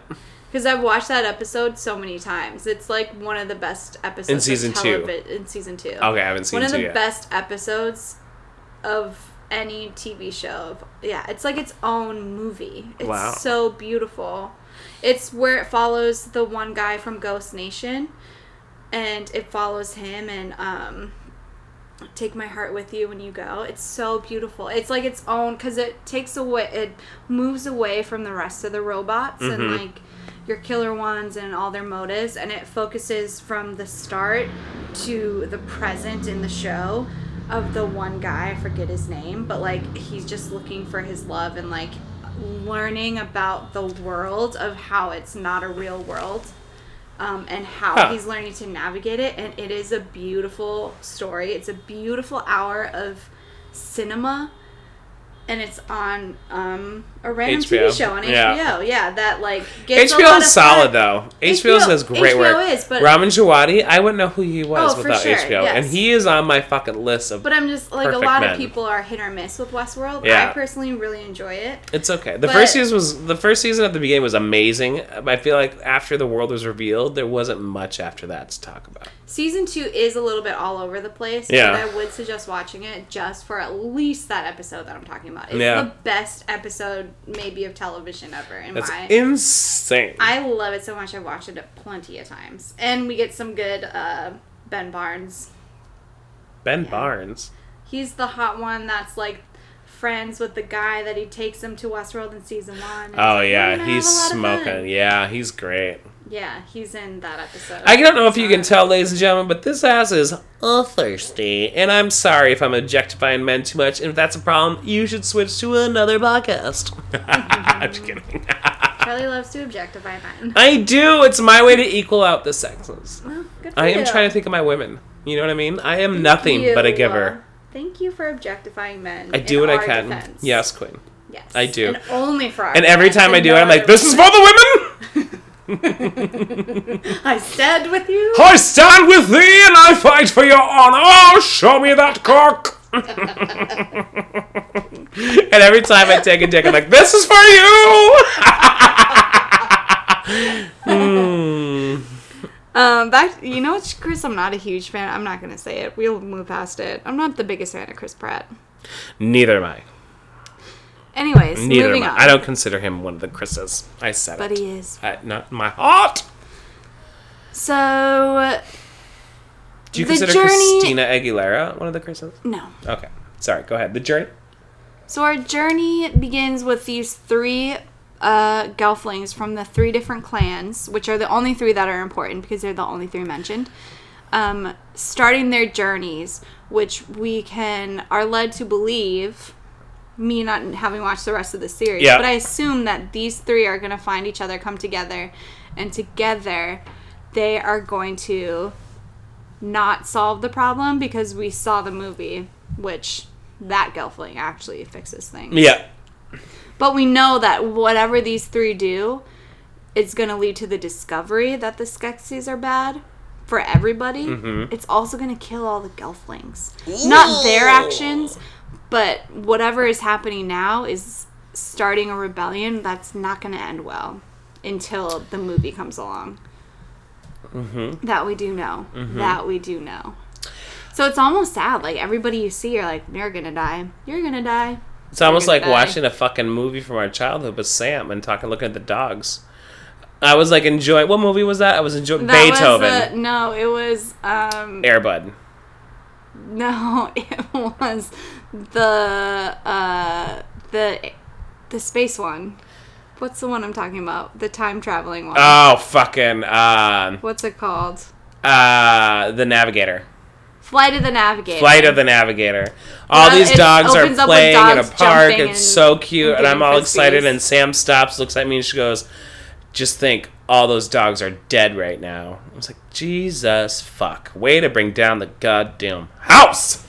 Because I've watched that episode so many times. It's like one of the best episodes. In season of televi- two. In season two. Okay, I haven't seen two yet. One of the best episodes of any T V show. Yeah, it's like its own movie. It's wow. so beautiful. It's where it follows the one guy from Ghost Nation. And it follows him and um, Take My Heart With You When You Go. It's so beautiful. It's like its own, because it takes away, it moves away from the rest of the robots mm-hmm. and like, your killer ones and all their motives, and it focuses from the start to the present in the show of the one guy, I forget his name, but like he's just looking for his love and like learning about the world of how it's not a real world um, and how huh. he's learning to navigate it, and it is a beautiful story. It's a beautiful hour of cinema. And it's on um, a random H B O. T V show on H B O. Yeah, yeah that like gets H B O a lot is of solid fun. Though. H B O does great H B O work. Is, but Ramin Djawadi, I wouldn't know who he was oh, without sure. H B O, yes. And he is on my fucking list of. But I'm just like a lot men. Of people are hit or miss with Westworld. Yeah. I personally really enjoy it. It's okay. The but, first season was the first season at the beginning was amazing. I feel like after the world was revealed, there wasn't much after that to talk about. Season two is a little bit all over the place. Yeah. But I would suggest watching it just for at least that episode that I'm talking about. about. It's yeah. the best episode maybe of television ever. In That's my, insane. I love it so much. I've watched it plenty of times. And we get some good uh, Ben Barnes. Ben yeah. Barnes? He's the hot one that's like friends with the guy that he takes him to Westworld in season one. Oh, like, yeah. He's smoking. Yeah, he's great. Yeah, he's in that episode. I don't know if you can tell, ladies and gentlemen, but this ass is uh, thirsty. And I'm sorry if I'm objectifying men too much. And if that's a problem, you should switch to another podcast. Mm-hmm. I'm just kidding. Charlie loves to objectify men. I do. It's my way to equal out the sexes. Well, good for I am you. trying to think of my women. You know what I mean? I am Thank nothing you. but a giver. Thank you for objectifying men. I do what I can. Defense. Yes, Queen. Yes. I do. And only for our And every time I do it, I'm like, this is for the women! I stand with you. I stand with thee, and I fight for your honor. Oh, show me that cock! And every time I take a dick, I'm like, "This is for you." mm. Um, back. You know what, Chris? I'm not a huge fan. I'm not gonna say it. We'll move past it. I'm not the biggest fan of Chris Pratt. Neither am I. Anyways, Neither moving on. I don't consider him one of the Chris's. I said but it. But he is. I, not in my heart. So, uh, do you consider journey... Christina Aguilera one of the Chris's? No. Okay. Sorry. Go ahead. The journey? So our journey begins with these three uh, Gelflings from the three different clans, which are the only three that are important because they're the only three mentioned, um, starting their journeys, which we can are led to believe... me not having watched the rest of the series, yeah. but I assume that these three are going to find each other, come together, and together they are going to not solve the problem because we saw the movie, which that Gelfling actually fixes things. Yeah. But we know that whatever these three do, it's going to lead to the discovery that the Skeksis are bad for everybody. Mm-hmm. It's also going to kill all the Gelflings. Ooh. Not their actions, but whatever is happening now is starting a rebellion that's not going to end well until the movie comes along. Mm-hmm. That we do know. Mm-hmm. That we do know. So it's almost sad. Like, everybody you see, you're like, you're going to die. You're going to die. It's you're almost like die. watching a fucking movie from our childhood with Sam and talking, looking at the dogs. I was like, enjoying... What movie was that? I was enjoying... Beethoven. Was a, no, it was... Um, Air Bud. No, it was... The uh the the space one. What's the one I'm talking about? The time traveling one. Oh fucking um what's it called? Uh the Navigator. Flight of the Navigator. Flight of the Navigator. All well, these dogs are playing dogs in a park. It's so cute and, and I'm all Christmas. excited and Sam stops, looks at me and she goes, "Just think, all those dogs are dead right now." I was like, "Jesus fuck. Way to bring down the goddamn house."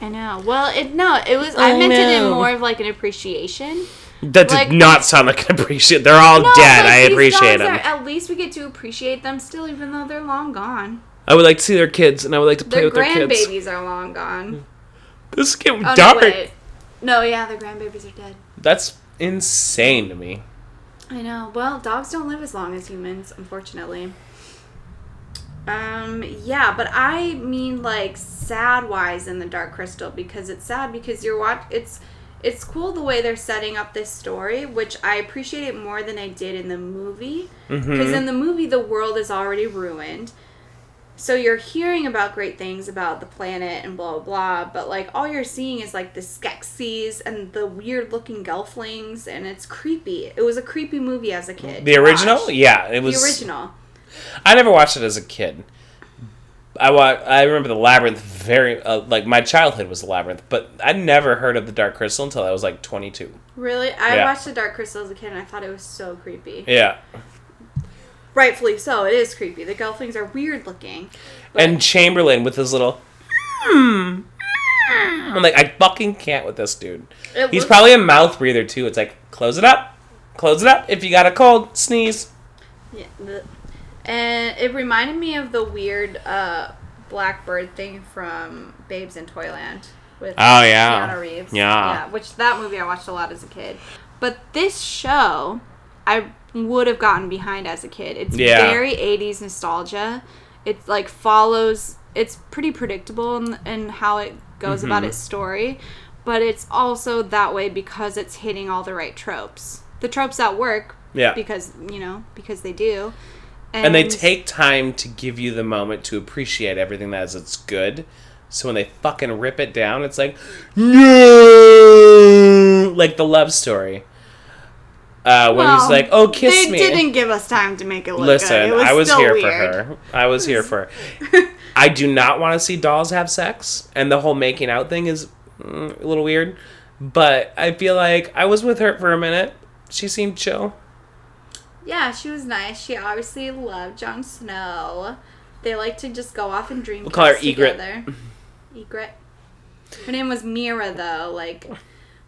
I know. Well, it no, it was. I, I meant it in more of like an appreciation. That like, did not sound like an appreciation. They're all no, dead. Like I appreciate them. Are, at least we get to appreciate them still, even though they're long gone. I would like to see their kids, and I would like to play their with their kids. Their grandbabies are long gone. This is getting oh, dark. No, no, yeah, their grandbabies are dead. That's insane to me. I know. Well, dogs don't live as long as humans, unfortunately. Um, yeah, but I mean, like, sad-wise in The Dark Crystal, because it's sad because you're watch- it's, it's cool the way they're setting up this story, which I appreciate it more than I did in the movie, because mm-hmm. in the movie, the world is already ruined, so you're hearing about great things about the planet and blah, blah, blah, but, like, all you're seeing is, like, the Skeksis and the weird-looking Gelflings, and it's creepy. It was a creepy movie as a kid. The original? Gosh. Yeah, it was... The original. I never watched it as a kid. I wa- I remember the Labyrinth very... Uh, like, my childhood was the Labyrinth, but I never heard of the Dark Crystal until I was, like, twenty-two. Really? I yeah. watched the Dark Crystal as a kid, and I thought it was so creepy. Yeah. Rightfully so. It is creepy. The Gelflings are weird-looking. But... And Chamberlain with his little... Hmm. I'm like, I fucking can't with this dude. It He's looks- probably a mouth breather, too. It's like, close it up. Close it up. If you got a cold, sneeze. Yeah, the... And it reminded me of the weird uh, blackbird thing from Babes in Toyland with oh, yeah. Keanu Reeves. Yeah. yeah. Which that movie I watched a lot as a kid. But this show I would have gotten behind as a kid. It's yeah. very eighties nostalgia. It's like follows, it's pretty predictable in, in how it goes mm-hmm. about its story. but it's also that way because it's hitting all the right tropes. The tropes that work, yeah, because, you know, because they do. And, and they take time to give you the moment to appreciate everything as it's good. So when they fucking rip it down, it's like, no! Like the love story. Uh, when well, he's like, oh, kiss they me. They didn't give us time to make it look Listen, good. Listen, I was here weird. for her. I was here for her. I do not want to see dolls have sex. And the whole making out thing is mm, a little weird. But I feel like I was with her for a minute. She seemed chill. Yeah, she was nice. She obviously loved Jon Snow. They like to just go off and dream. We'll call her Ygritte. Ygritte. Her name was Mira, though, like,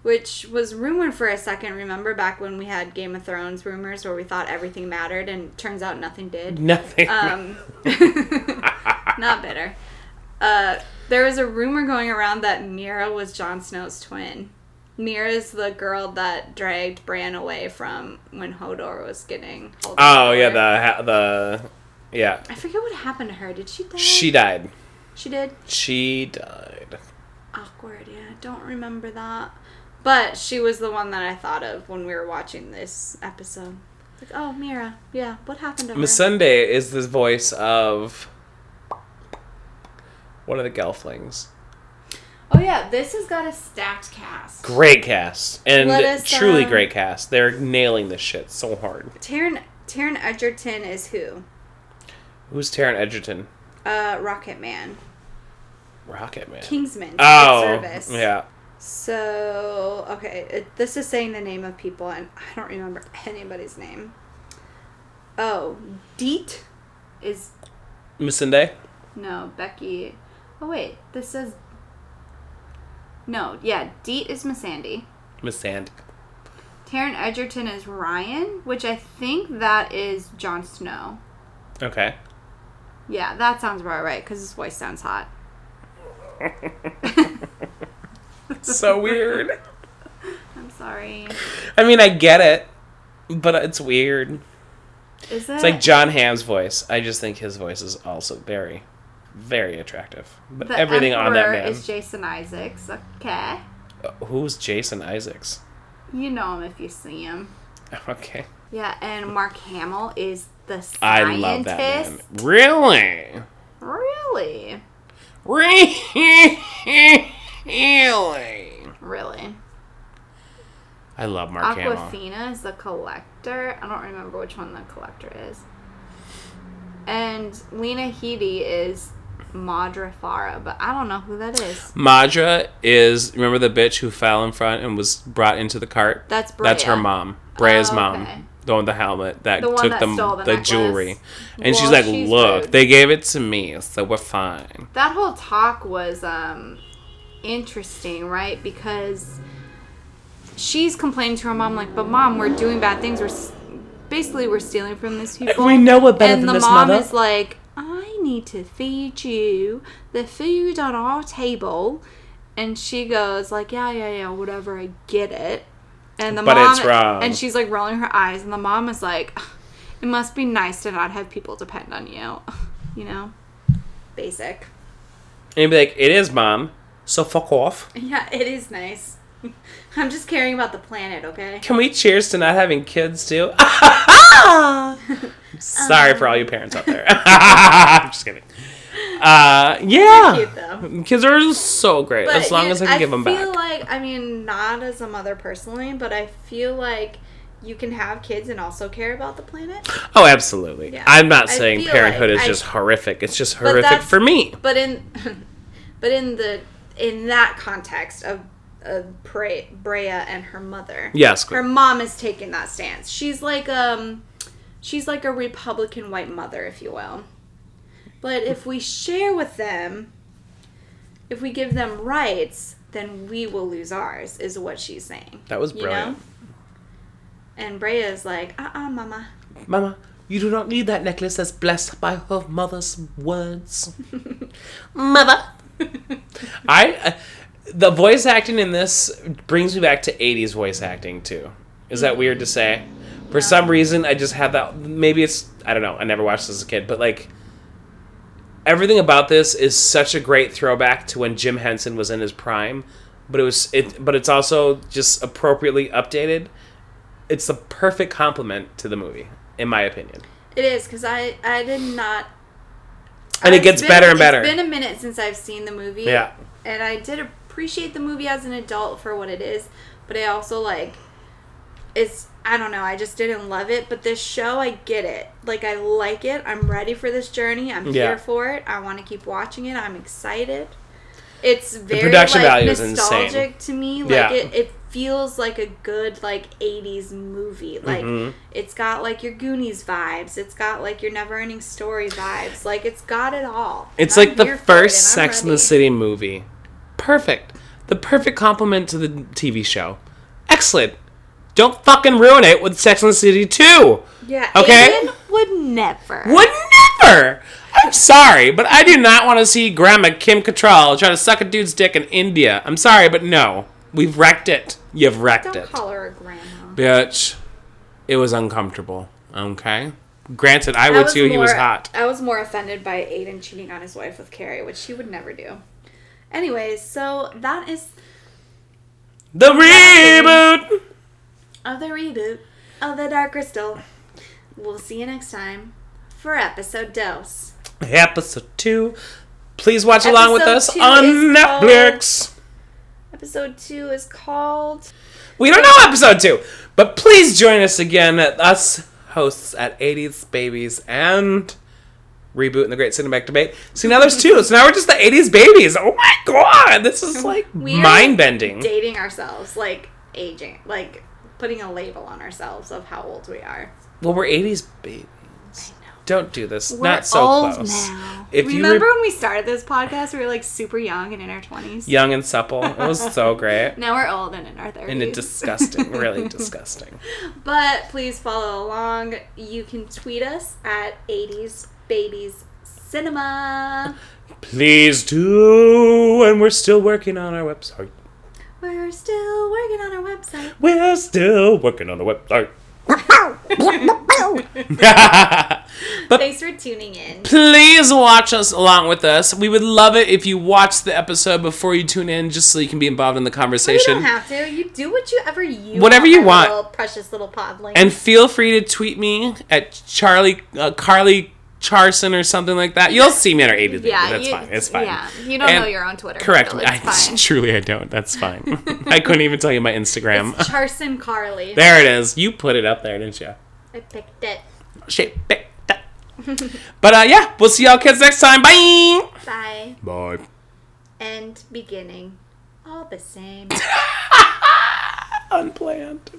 which was rumored for a second. Remember back when we had Game of Thrones rumors where we thought everything mattered and turns out nothing did? Nothing. Um, not bitter. Uh, there was a rumor going around that Mira was Jon Snow's twin. Mira's the girl that dragged Bran away from when Hodor was getting... Oh, yeah, the, the... Yeah. I forget what happened to her. Did she die? She died. She did? She died. Awkward, yeah. Don't remember that. But she was the one that I thought of when we were watching this episode. Like, oh, Mira. Yeah, what happened to her? Missandei is the voice of... one of the Gelflings. Oh, yeah. This has got a stacked cast. Great cast. And us, truly um, great cast. They're nailing this shit so hard. Taron Taron Egerton is who? Who's Taron Egerton? Uh, Rocket Man. Rocket Man. Kingsman. Oh. Service. Yeah. So, okay. It, this is saying the name of people, and I don't remember anybody's name. Oh. Deet is... Missandei? No, Becky... Oh, wait. This says... No, yeah, Deet is Missandei. Missandei. Taron Egerton is Ryan, which I think that is Jon Snow. Okay. Yeah, that sounds about right, because his voice sounds hot. So weird. I'm sorry. I mean, I get it, but it's weird. Is it? It's like Jon Hamm's voice. I just think his voice is also very... very attractive. But the everything Emperor on that man is Jason Isaacs. Okay. Uh, who's Jason Isaacs? You know him if you see him. Okay. Yeah, and Mark Hamill is the scientist. I love that man. Really? Really? Really? Really. I love Mark Hamill. Awkwafina is the collector. I don't remember which one the collector is. And Lena Headey is... Madra Thra, but I don't know who that is. Madra is, remember the bitch who fell in front and was brought into the cart? That's Brea. That's her mom. Brea's oh, okay. mom. The one with the helmet that the took that the, the, the jewelry. And well, she's like, she's look, rude. They gave it to me, so we're fine. That whole talk was um, interesting, right? Because she's complaining to her mom, like, but mom, we're doing bad things. We're s- Basically, we're stealing from these people. We know what better than this mother. And the mom is like, I need to feed you the food on our table. And she goes like, yeah, yeah, yeah, whatever, I get it. And the but mom, it's wrong. And she's like rolling her eyes. And the mom is like, it must be nice to not have people depend on you. You know? Basic. And you'd be like, it is, mom. So fuck off. Yeah, it is nice. I'm just caring about the planet, okay? Can we cheers to not having kids, too? Sorry um. for all you parents out there. I'm just kidding. Uh, yeah. They're cute, though. Kids are so great, but as long you, as I can I give them back. I feel like, I mean, not as a mother personally, but I feel like you can have kids and also care about the planet. Oh, absolutely. Yeah. I'm not I saying parenthood like is I, just horrific. It's just horrific for me. But in but in the in that context of Of Brea, Brea and her mother. Yes, her mom is taking that stance. She's like um, she's like a Republican white mother, if you will. But if we share with them, if we give them rights, then we will lose ours, is what she's saying. That was brilliant. You know? And Brea is like, uh uh-uh, uh, mama. Mama, you do not need that necklace that's blessed by her mother's words. Mother. I. Uh, The voice acting in this brings me back to eighties voice acting, too. Is that weird to say? For no. some reason, I just have that... Maybe it's... I don't know. I never watched this as a kid. But, like, everything about this is such a great throwback to when Jim Henson was in his prime. but it was it. But it's also just appropriately updated. It's the perfect complement to the movie, in my opinion. It is, because I, I did not... And it gets been, better and better. It's been a minute since I've seen the movie. Yeah. And I did appreciate the movie as an adult for what it is, but I also, like, it's... I don't know. I just didn't love it, but this show, I get it. Like, I like it. I'm ready for this journey. I'm yeah. here for it. I want to keep watching it. I'm excited. It's very, the production like, value nostalgic is insane. To me. Like, yeah. it, it feels like a good, like, eighties movie. Like, mm-hmm. it's got, like, your Goonies vibes. It's got, like, your Neverending Story vibes. Like, it's got it all. It's and like I'm the first Sex and the City movie. Perfect. The perfect complement to the T V show. Excellent. Don't fucking ruin it with Sex and the City two. Yeah, okay? Aiden would never. Would never! I'm sorry, but I do not want to see Grandma Kim Cattrall try to suck a dude's dick in India. I'm sorry, but no. We've wrecked it. You've wrecked Don't it. Don't call her a grandma. Bitch. It was uncomfortable. Okay? Granted, I, I would too. More, he was hot. I was more offended by Aiden cheating on his wife with Carrie, which she would never do. Anyways, so that is... The reboot! Of the reboot of The Dark Crystal. We'll see you next time for episode dos. Episode two. Please watch episode along with us on Netflix. Called, episode two is called... We don't know episode two, but please join us again, us hosts at eighties Babies and Reboot and the Great Cinematic Debate. See, now there's two. So now we're just the eighties Babies. Oh my god. This is like mind-bending. Dating ourselves. Like, aging. Like... putting a label on ourselves of how old we are. Well, we're eighties babies. I know. Don't do this. We're Not so old close. Now. If Remember you re- when we started this podcast, we were like super young and in our twenties? Young and supple. It was so great. Now we're old and in our thirties. And it's disgusting. Really disgusting. But please follow along. You can tweet us at eighties Babies Cinema. Please do. And we're still working on our website. We're still working on our website. We're still working on the website. Thanks for tuning in. Please watch us along with us. We would love it if you watch the episode before you tune in, just so you can be involved in the conversation. Well, you don't have to. You do whatever you whatever want, you want. Little precious little podling. And feel free to tweet me at Charlie uh, Carly. Charson or something like that. You'll see me on our eighties. Yeah, that's you, fine. It's fine. Yeah, you don't and know your own Twitter. Correct me. I, fine. Truly, I don't. That's fine. I couldn't even tell you my Instagram. It's Charson Carly. There it is. You put it up there, didn't you? I picked it. She picked it. But uh, yeah, we'll see y'all kids next time. Bye. Bye. Bye. And beginning all the same. Unplanned.